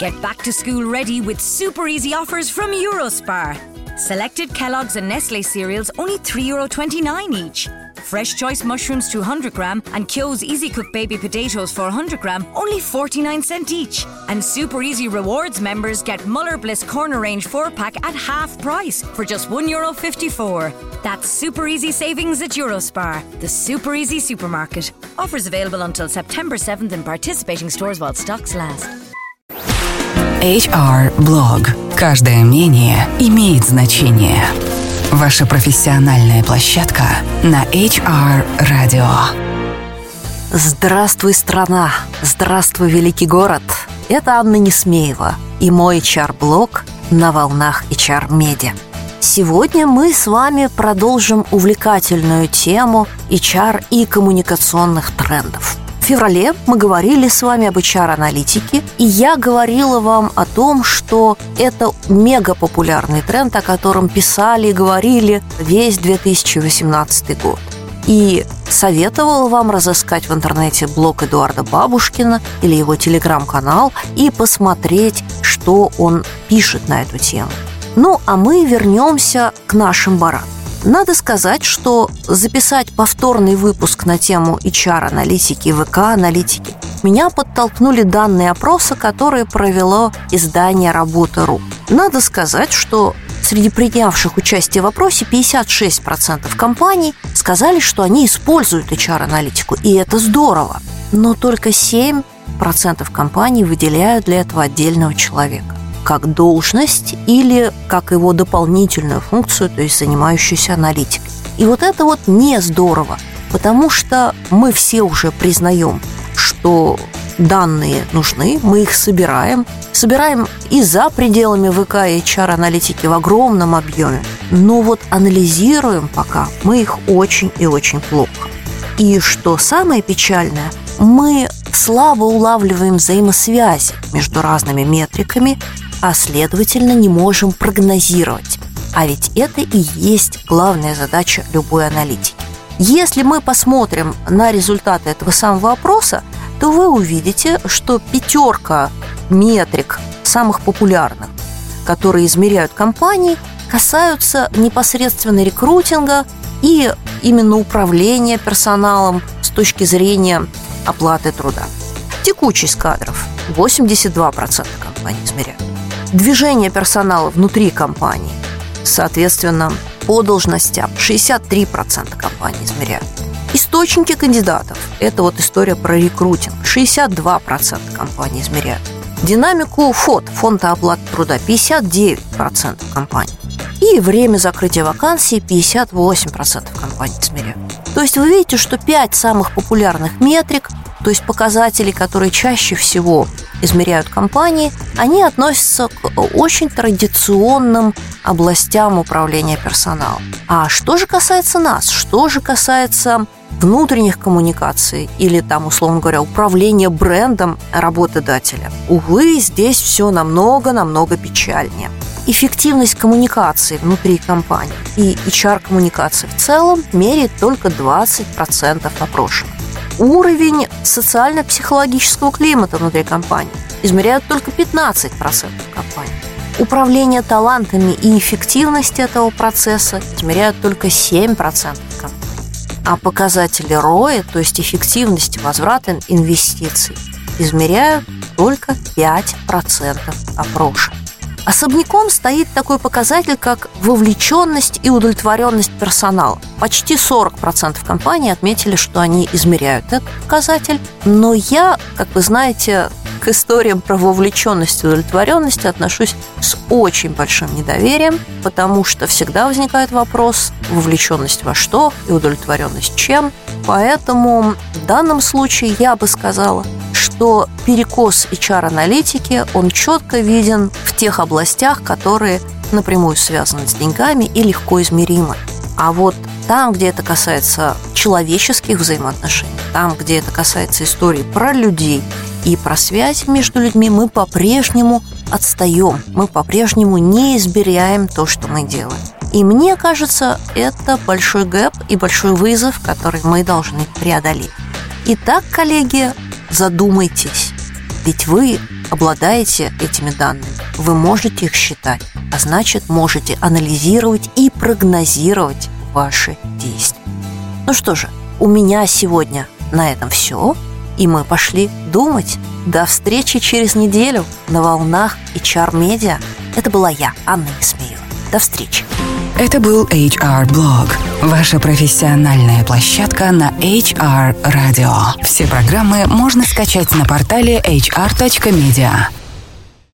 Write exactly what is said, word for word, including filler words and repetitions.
Get back to school ready with super easy offers from Eurospar. Selected Kellogg's and Nestlé cereals only three euro twenty-nine each. Fresh Choice Mushrooms two hundred gram and Kyo's Easy Cook Baby Potatoes four hundred gram only forty-nine cent each. And Super Easy Rewards members get Muller Bliss Corner Range four pack at half price for just one euro fifty-four. That's super easy savings at Eurospar, the super easy supermarket. Offers available until September seventh in participating stores while stocks last. эйч ар-блог. Каждое мнение имеет значение. Ваша профессиональная площадка на эйч ар-радио. Здравствуй, страна! Здравствуй, великий город! Это Анна Несмеева и мой эйч ар-блог на волнах эйч ар Media. Сегодня мы с вами продолжим увлекательную тему эйч ар и коммуникационных трендов. В феврале мы говорили с вами об эйч ар-аналитике, и я говорила вам о том, что это мегапопулярный тренд, о котором писали и говорили весь две тысячи восемнадцатый год. И советовала вам разыскать в интернете блог Эдуарда Бабушкина или его телеграм-канал и посмотреть, что он пишет на эту тему. Ну, а мы вернемся к нашим баранам. Надо сказать, что записать повторный выпуск на тему эйч ар-аналитики, вэ ка-аналитики меня подтолкнули данные опроса, которые провело издание «Работа.ру». Надо сказать, что среди принявших участие в опросе пятьдесят шесть процентов компаний сказали, что они используют эйч ар-аналитику, и это здорово. Но только семь процентов компаний выделяют для этого отдельного человека, как должность или как его дополнительную функцию, то есть занимающуюся аналитикой. И вот это вот не здорово, потому что мы все уже признаем, что данные нужны, мы их собираем, собираем и за пределами вэ ка и эйч ар-аналитики в огромном объеме, но вот анализируем пока мы их очень и очень плохо. И что самое печальное, мы слабо улавливаем взаимосвязи между разными метриками, а, следовательно, не можем прогнозировать. А ведь это и есть главная задача любой аналитики. Если мы посмотрим на результаты этого самого опроса, то вы увидите, что пятерка метрик самых популярных, которые измеряют компании, касаются непосредственно рекрутинга и именно управления персоналом с точки зрения оплаты труда. Текучесть кадров восемьдесят два процента компаний измеряют. Движение персонала внутри компании, соответственно, по должностям шестьдесят три процента компаний измеряют. Источники кандидатов – это вот история про рекрутинг. шестьдесят два процента компаний измеряют. Динамику ФОТ, фонда оплаты труда, пятьдесят девять процентов компаний. И время закрытия вакансий пятьдесят восемь процентов компаний измеряют. То есть вы видите, что пять самых популярных метрик, то есть показатели, которые чаще всего измеряют компании, они относятся к очень традиционным областям управления персоналом. А что же касается нас? Что же касается внутренних коммуникаций или, там, условно говоря, управления брендом работодателя? Увы, здесь все намного-намного печальнее. Эффективность коммуникации внутри компании и эйч ар-коммуникации в целом меряет только двадцать процентов опрошенных. Уровень социально-психологического климата внутри компании измеряют только пятнадцать процентов компаний. Управление талантами и эффективность этого процесса измеряют только семь процентов компаний. А показатели роя, то есть эффективность возврата инвестиций, измеряют только пять процентов опрошенных. Особняком стоит такой показатель, как вовлеченность и удовлетворенность персонала. Почти сорок процентов компаний отметили, что они измеряют этот показатель. Но я, как вы знаете, к историям про вовлеченность и удовлетворенность отношусь с очень большим недоверием, потому что всегда возникает вопрос: вовлеченность во что и удовлетворенность чем. Поэтому в данном случае я бы сказала, что перекос эйч ар-аналитики, он четко виден в тех областях, которые напрямую связаны с деньгами и легко измеримы. А вот там, где это касается человеческих взаимоотношений, там, где это касается истории про людей и про связь между людьми, мы по-прежнему отстаем, мы по-прежнему не измеряем то, что мы делаем. И мне кажется, это большой гэп и большой вызов, который мы должны преодолеть. Итак, коллеги, задумайтесь, ведь вы обладаете этими данными, вы можете их считать, а значит, можете анализировать и прогнозировать ваши действия. Ну что же, у меня сегодня на этом все, и мы пошли думать. До встречи через неделю на волнах эйч ар Media. Это была я, Анна Исмеева. До встречи. Это был эйч ар-блог. Ваша профессиональная площадка на эйч ар-радио. Все программы можно скачать на портале эйч ар точка медиа.